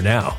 now.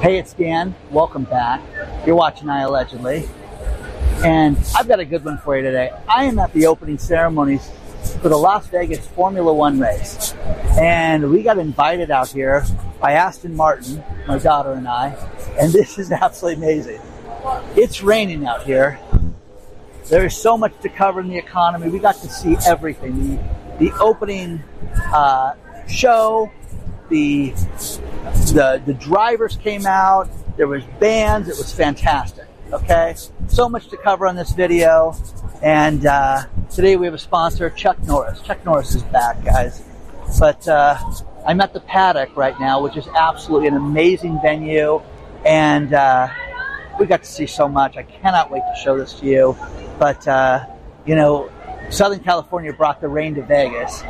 Hey, it's Dan. Welcome back. You're watching I Allegedly. And I've got a good one for you today. I am at the opening ceremonies for the Las Vegas Formula 1 race. And we got invited out here by Aston Martin, my daughter and I. And this is absolutely amazing. It's raining out here. There is so much to cover in the economy. We got to see everything. The opening show, the drivers came out, there was bands, it was fantastic, okay? So much to cover on this video, and today we have a sponsor, Chuck Norris. Chuck Norris is back, guys. But I'm at the Paddock right now, which is absolutely an amazing venue, and we got to see so much. I cannot wait to show this to you. But, you know, Southern California brought the rain to Vegas,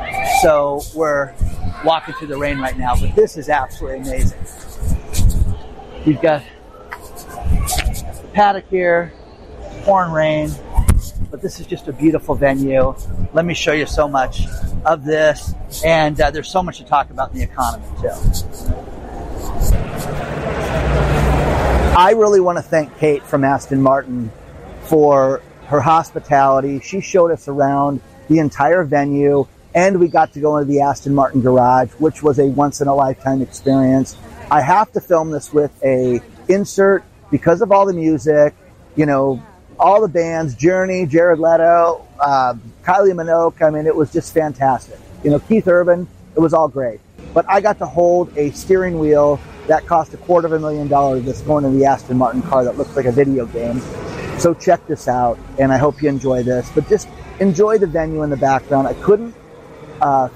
so we're walking through the rain right now. But this is absolutely amazing. You've got the Paddock here, pouring rain, but this is just a beautiful venue. Let me show you so much of this, and there's so much to talk about in the economy, too. I really want to thank Kate from Aston Martin for her hospitality. She showed us around the entire venue, and we got to go into the Aston Martin garage, which was a once-in-a-lifetime experience. I have to film this with a insert because of all the music, you know, all the bands, Journey, Jared Leto, Kylie Minogue. I mean, it was just fantastic. You know, Keith Urban, it was all great. But I got to hold a steering wheel that cost $250,000 that's going in the Aston Martin car that looks like a video game. So check this out, and I hope you enjoy this. But just enjoy the venue in the background. I couldn't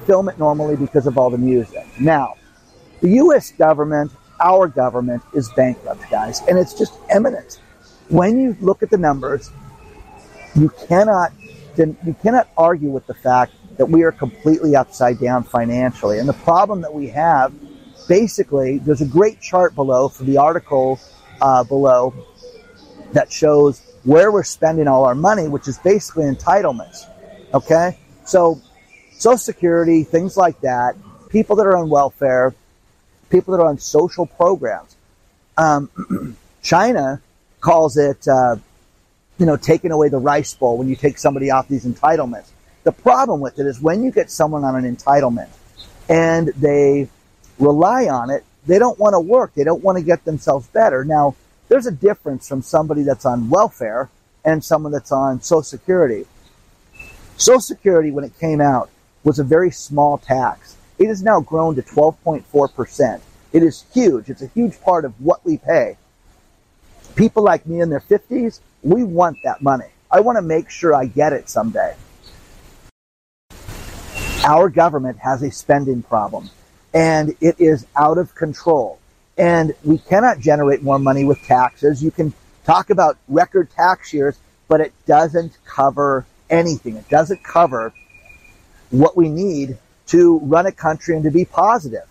film it normally because of all the music. Now, the U.S. government, our government, is bankrupt, guys, and it's just imminent. When you look at the numbers, you cannot argue with the fact that we are completely upside down financially. And the problem that we have, basically, there's a great chart below for the article below that shows where we're spending all our money, which is basically entitlements, okay? So Social Security, things like that, people that are on welfare, people that are on social programs. China calls it, taking away the rice bowl when you take somebody off these entitlements. The problem with it is when you get someone on an entitlement and they rely on it, they don't want to work. They don't want to get themselves better. Now, there's a difference from somebody that's on welfare and someone that's on Social Security. Social Security, when it came out, was a very small tax. It has now grown to 12.4%. It is huge. It's a huge part of what we pay. People like me in their 50s, we want that money. I want to make sure I get it someday. Our government has a spending problem, and it is out of control. And we cannot generate more money with taxes. You can talk about record tax years, but it doesn't cover anything. It doesn't cover what we need to run a country and to be positive.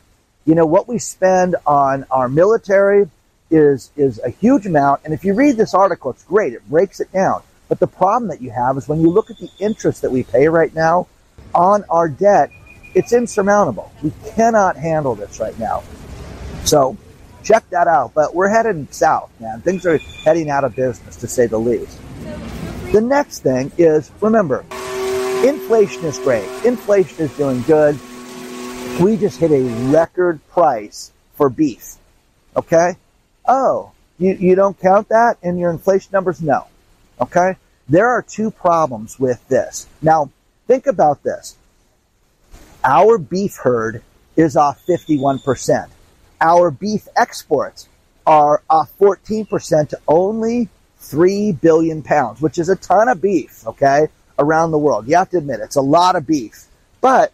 You know, what we spend on our military is a huge amount. And if you read this article, it's great. It breaks it down. But the problem that you have is when you look at the interest that we pay right now on our debt, it's insurmountable. We cannot handle this right now. So check that out. But we're headed south, man. Things are heading out of business, to say the least. The next thing is, remember, inflation is great. Inflation is doing good. We just hit a record price for beef. Okay? Oh, you don't count that in your inflation numbers? No. Okay? There are two problems with this. Now, think about this. Our beef herd is off 51%. Our beef exports are off 14% to only 3 billion pounds, which is a ton of beef, okay, around the world. You have to admit, it's a lot of beef. But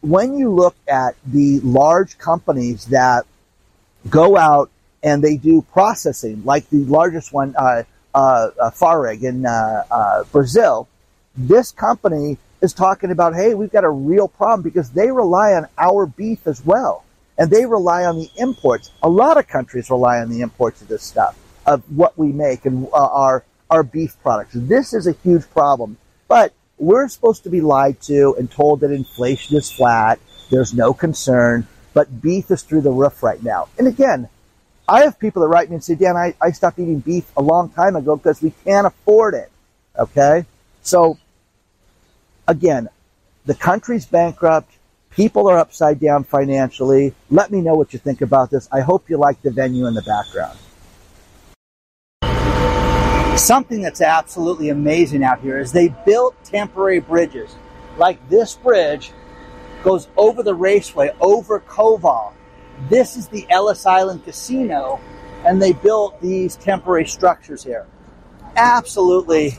when you look at the large companies that go out and they do processing, like the largest one, Fareg in Brazil. This company is talking about, hey, we've got a real problem because they rely on our beef as well. And they rely on the imports. A lot of countries rely on the imports of this stuff, of what we make and our beef products. This is a huge problem. But we're supposed to be lied to and told that inflation is flat. There's no concern. But beef is through the roof right now. And again, I have people that write me and say, Dan, I stopped eating beef a long time ago because we can't afford it. Okay? So, again, the country's bankrupt. People are upside down financially. Let me know what you think about this. I hope you like the venue in the background. Something that's absolutely amazing out here is they built temporary bridges. Like this bridge goes over the raceway, over Koval. This is the Ellis Island Casino, and they built these temporary structures here. Absolutely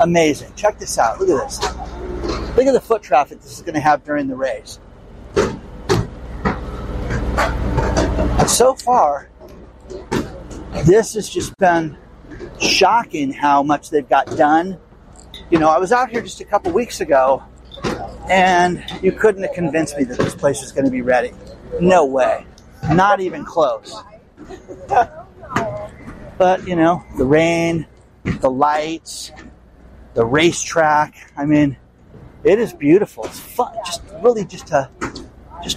amazing. Check this out. Look at this. Look at the foot traffic this is going to have during the race. So far, this has just been shocking how much they've got done. You know, I was out here just a couple weeks ago, and you couldn't have convinced me that this place is going to be ready. No way. Not even close. But, you know, the rain, the lights, the racetrack. I mean, it is beautiful. It's fun. Just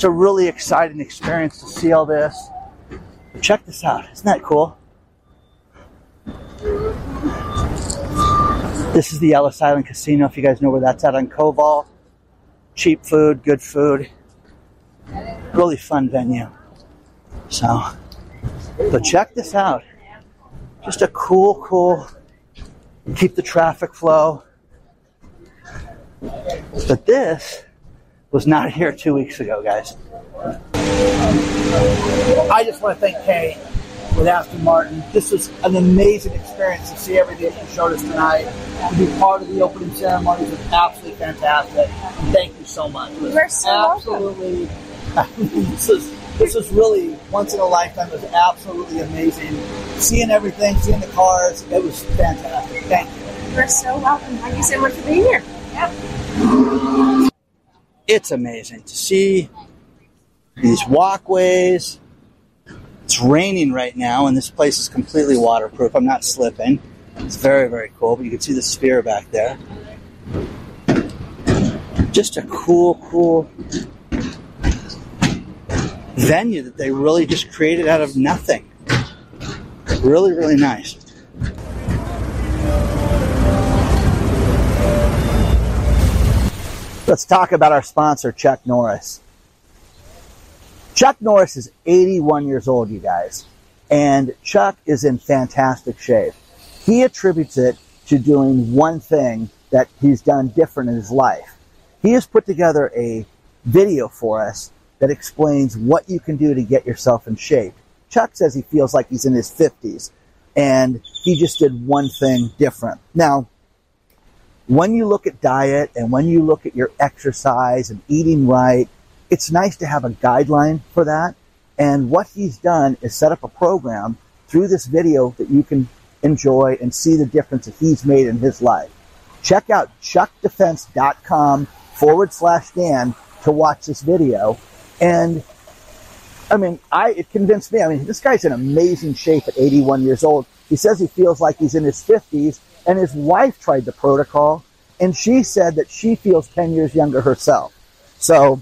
a really exciting experience to see all this. But check this out. Isn't that cool? This is the Ellis Island Casino, if you guys know where that's at on Koval. Cheap food, good food. Really fun venue. So, but check this out. Just a cool, keep the traffic flow. But this was not here 2 weeks ago, guys. I just want to thank Kate with Aston Martin. This was an amazing experience to see everything she showed us tonight. To be part of the opening ceremony was absolutely fantastic. Thank you so much. You're so absolutely, welcome. This was really once in a lifetime. It was absolutely amazing. Seeing everything, seeing the cars, it was fantastic. Thank you. You're so welcome. Thank you so much for being here. Yep. It's amazing to see these walkways. It's raining right now, and this place is completely waterproof. I'm not slipping. It's very, very cool, but you can see the sphere back there. Just a cool venue that they really just created out of nothing. Really, really nice. Let's talk about our sponsor, Chuck Norris. Chuck Norris is 81 years old, you guys, and Chuck is in fantastic shape. He attributes it to doing one thing that he's done different in his life. He has put together a video for us that explains what you can do to get yourself in shape. Chuck says he feels like he's in his 50s, and he just did one thing different. Now, when you look at diet and when you look at your exercise and eating right, it's nice to have a guideline for that. And what he's done is set up a program through this video that you can enjoy and see the difference that he's made in his life. Check out chuckdefense.com/Dan to watch this video. And I mean, it convinced me. I mean, this guy's in amazing shape at 81 years old. He says he feels like he's in his 50s. And his wife tried the protocol, and she said that she feels 10 years younger herself. So,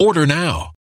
Order now.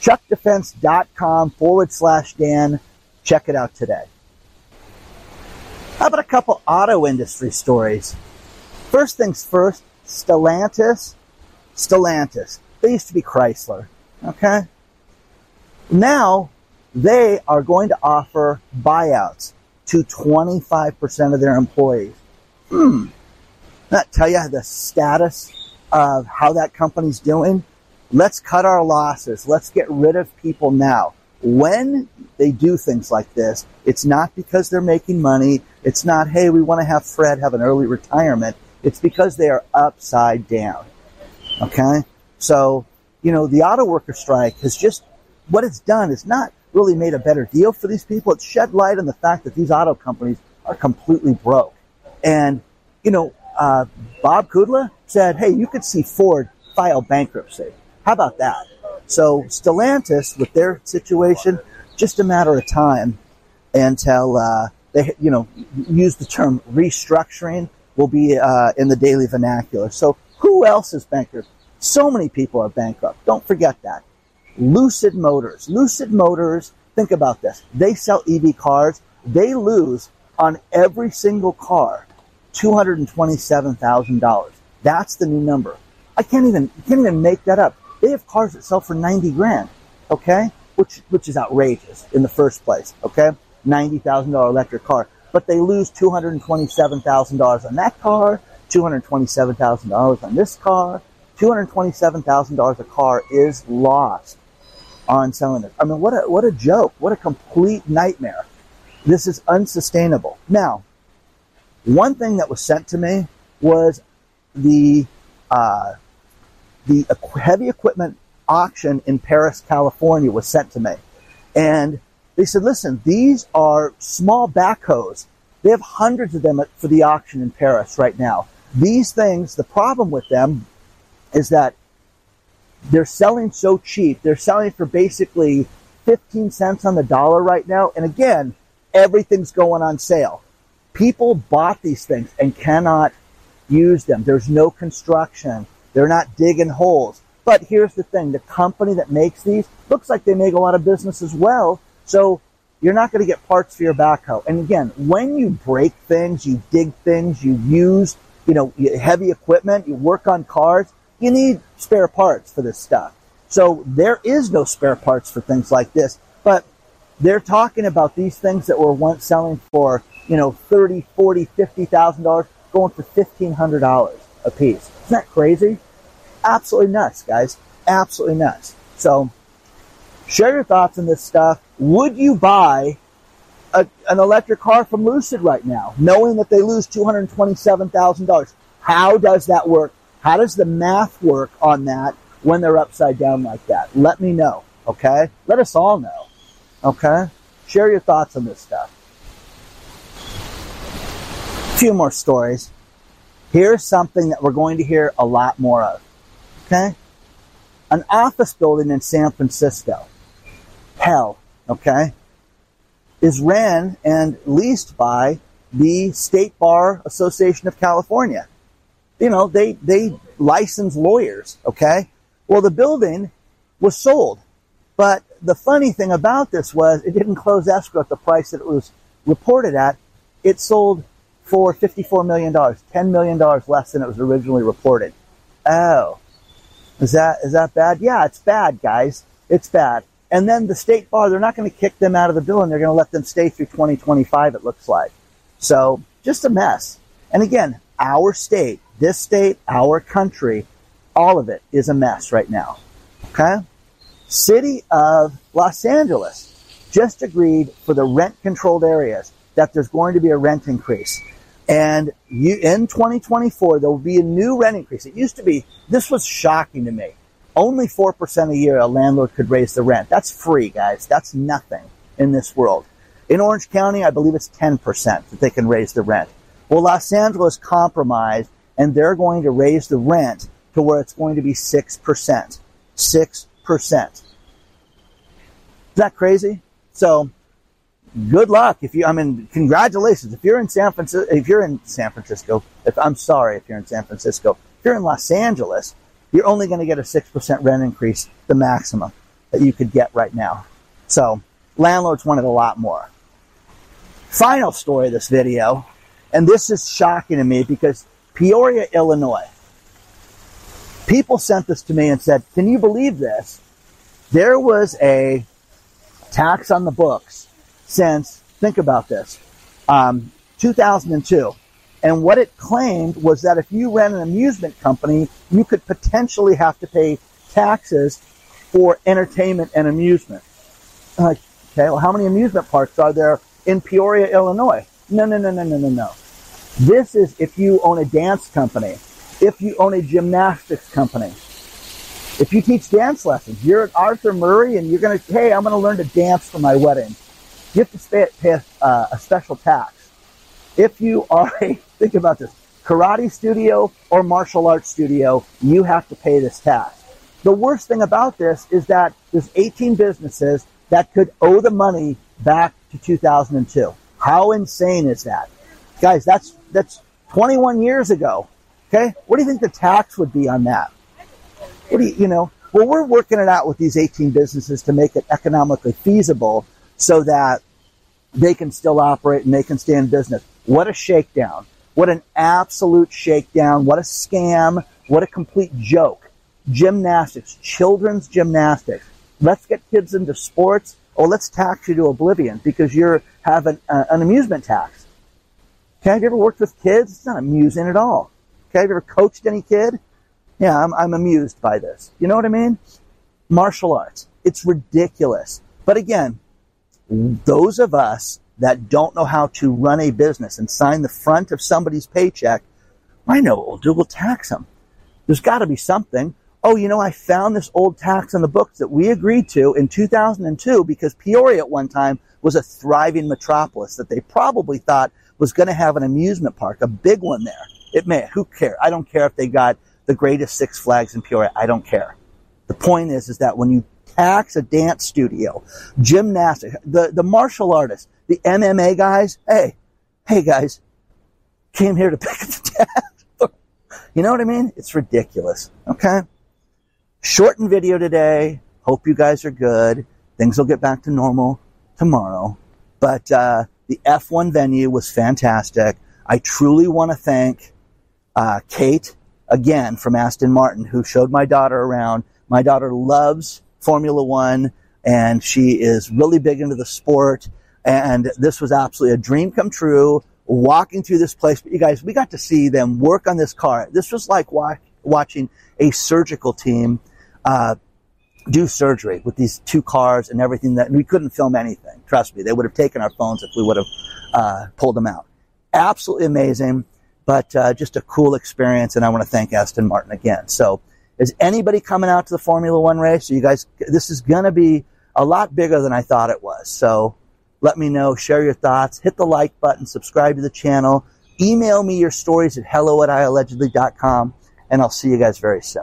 ChuckDefense.com/Dan. Check it out today. How about a couple auto industry stories? First things first, Stellantis. They used to be Chrysler, okay? Now, they are going to offer buyouts to 25% of their employees. That tell you the status of how that company's doing? Let's cut our losses. Let's get rid of people now. When they do things like this, it's not because they're making money. It's not, hey, we want to have Fred have an early retirement. It's because they are upside down. Okay? So, you know, the auto worker strike has just, what it's done is not really made a better deal for these people. It's shed light on the fact that these auto companies are completely broke. And, you know, Bob Kudla said, hey, you could see Ford file bankruptcy. How about that? So Stellantis, with their situation, just a matter of time until they, you know, use the term restructuring will be in the daily vernacular. So who else is bankrupt? So many people are bankrupt. Don't forget that. Lucid Motors. Lucid Motors, think about this. They sell EV cars. They lose on every single car $227,000. That's the new number. I can't even make that up. They have cars that sell for $90,000, okay? Which is outrageous in the first place, okay? $90,000 electric car. But they lose $227,000 on that car, $227,000 on this car. $227,000 a car is lost on selling it. I mean, what a joke. What a complete nightmare. This is unsustainable. Now, one thing that was sent to me was the heavy equipment auction in Paris, California was sent to me. And they said, listen, these are small backhoes. They have hundreds of them for the auction in Paris right now. These things, the problem with them is that they're selling so cheap. They're selling for basically 15 cents on the dollar right now. And again, everything's going on sale. People bought these things and cannot use them. There's no construction. They're not digging holes. But here's the thing. The company that makes these looks like they make a lot of business as well. So you're not going to get parts for your backhoe. And again, when you break things, you dig things, you use, you know, heavy equipment, you work on cars, you need spare parts for this stuff. So there is no spare parts for things like this. But they're talking about these things that were once selling for, you know, $30,000, $40,000, $50,000 going for $1,500 a piece. Isn't that crazy? Absolutely nuts, guys. Absolutely nuts. So share your thoughts on this stuff. Would you buy an electric car from Lucid right now, knowing that they lose $227,000? How does that work? How does the math work on that when they're upside down like that? Let me know, okay? Let us all know, okay? Share your thoughts on this stuff. A few more stories. Here's something that we're going to hear a lot more of, okay? An office building in San Francisco, hell, okay, is ran and leased by the State Bar Association of California. You know, they license lawyers, okay? Well, the building was sold, but the funny thing about this was it didn't close escrow at the price that it was reported at. It sold for $54 million, $10 million less than it was originally reported. Oh. Is that bad? Yeah, it's bad, guys. It's bad. And then the State Bar, they're not going to kick them out of the building. They're going to let them stay through 2025, it looks like. So just a mess. And again, our state, this state, our country, all of it is a mess right now. Okay? City of Los Angeles just agreed for the rent-controlled areas that there's going to be a rent increase. And in 2024, there will be a new rent increase. It used to be, this was shocking to me, only 4% a year a landlord could raise the rent. That's free, guys. That's nothing in this world. In Orange County, I believe it's 10% that they can raise the rent. Well, Los Angeles compromised, and they're going to raise the rent to where it's going to be 6%. 6%. Is that crazy? So good luck. Congratulations. If you're in San Francisco, if you're in Los Angeles, you're only going to get a 6% rent increase, the maximum that you could get right now. So landlords wanted a lot more. Final story of this video, and this is shocking to me because Peoria, Illinois, people sent this to me and said, can you believe this? There was a tax on the books since, think about this, 2002. And what it claimed was that if you ran an amusement company, you could potentially have to pay taxes for entertainment and amusement. I'm like, okay, well, how many amusement parks are there in Peoria, Illinois? No. This is if you own a dance company, if you own a gymnastics company, if you teach dance lessons, you're at Arthur Murray and you're going to, hey, I'm going to learn to dance for my wedding. You have to pay a special tax. If you are think about this, karate studio or martial arts studio, you have to pay this tax. The worst thing about this is that there's 18 businesses that could owe the money back to 2002. How insane is that? Guys, that's 21 years ago, okay? What do you think the tax would be on that? What do you know? Well, we're working it out with these 18 businesses to make it economically feasible so that they can still operate and they can stay in business. What a shakedown. What an absolute shakedown. What a scam. What a complete joke. Gymnastics, children's gymnastics. Let's get kids into sports, or let's tax you to oblivion because you have an amusement tax. Okay, have you ever worked with kids? It's not amusing at all. Okay, have you ever coached any kid? Yeah, I'm amused by this. You know what I mean? Martial arts. It's ridiculous. But again, those of us that don't know how to run a business and sign the front of somebody's paycheck, I know what we'll do. We'll tax them. There's got to be something. Oh, you know, I found this old tax on the books that we agreed to in 2002 because Peoria at one time was a thriving metropolis that they probably thought was going to have an amusement park, a big one there. It may. Who cares? I don't care if they got the greatest Six Flags in Peoria. I don't care. The point is that when you Tax, a dance studio, gymnastics, the martial artists, the MMA guys. Hey guys, came here to pick up the tab. You know what I mean? It's ridiculous. Okay. Shortened video today. Hope you guys are good. Things will get back to normal tomorrow. But the F1 venue was fantastic. I truly want to thank Kate, again, from Aston Martin, who showed my daughter around. My daughter loves Formula 1, and she is really big into the sport. And this was absolutely a dream come true, walking through this place. But you guys, we got to see them work on this car. This was like watching a surgical team do surgery with these two cars and everything. That we couldn't film anything. Trust me, they would have taken our phones if we would have pulled them out. Absolutely amazing, but just a cool experience. And I want to thank Aston Martin again. So is anybody coming out to the Formula 1 race? So you guys, this is going to be a lot bigger than I thought it was. So let me know. Share your thoughts. Hit the like button. Subscribe to the channel. Email me your stories at hello@iallegedly.com. And I'll see you guys very soon.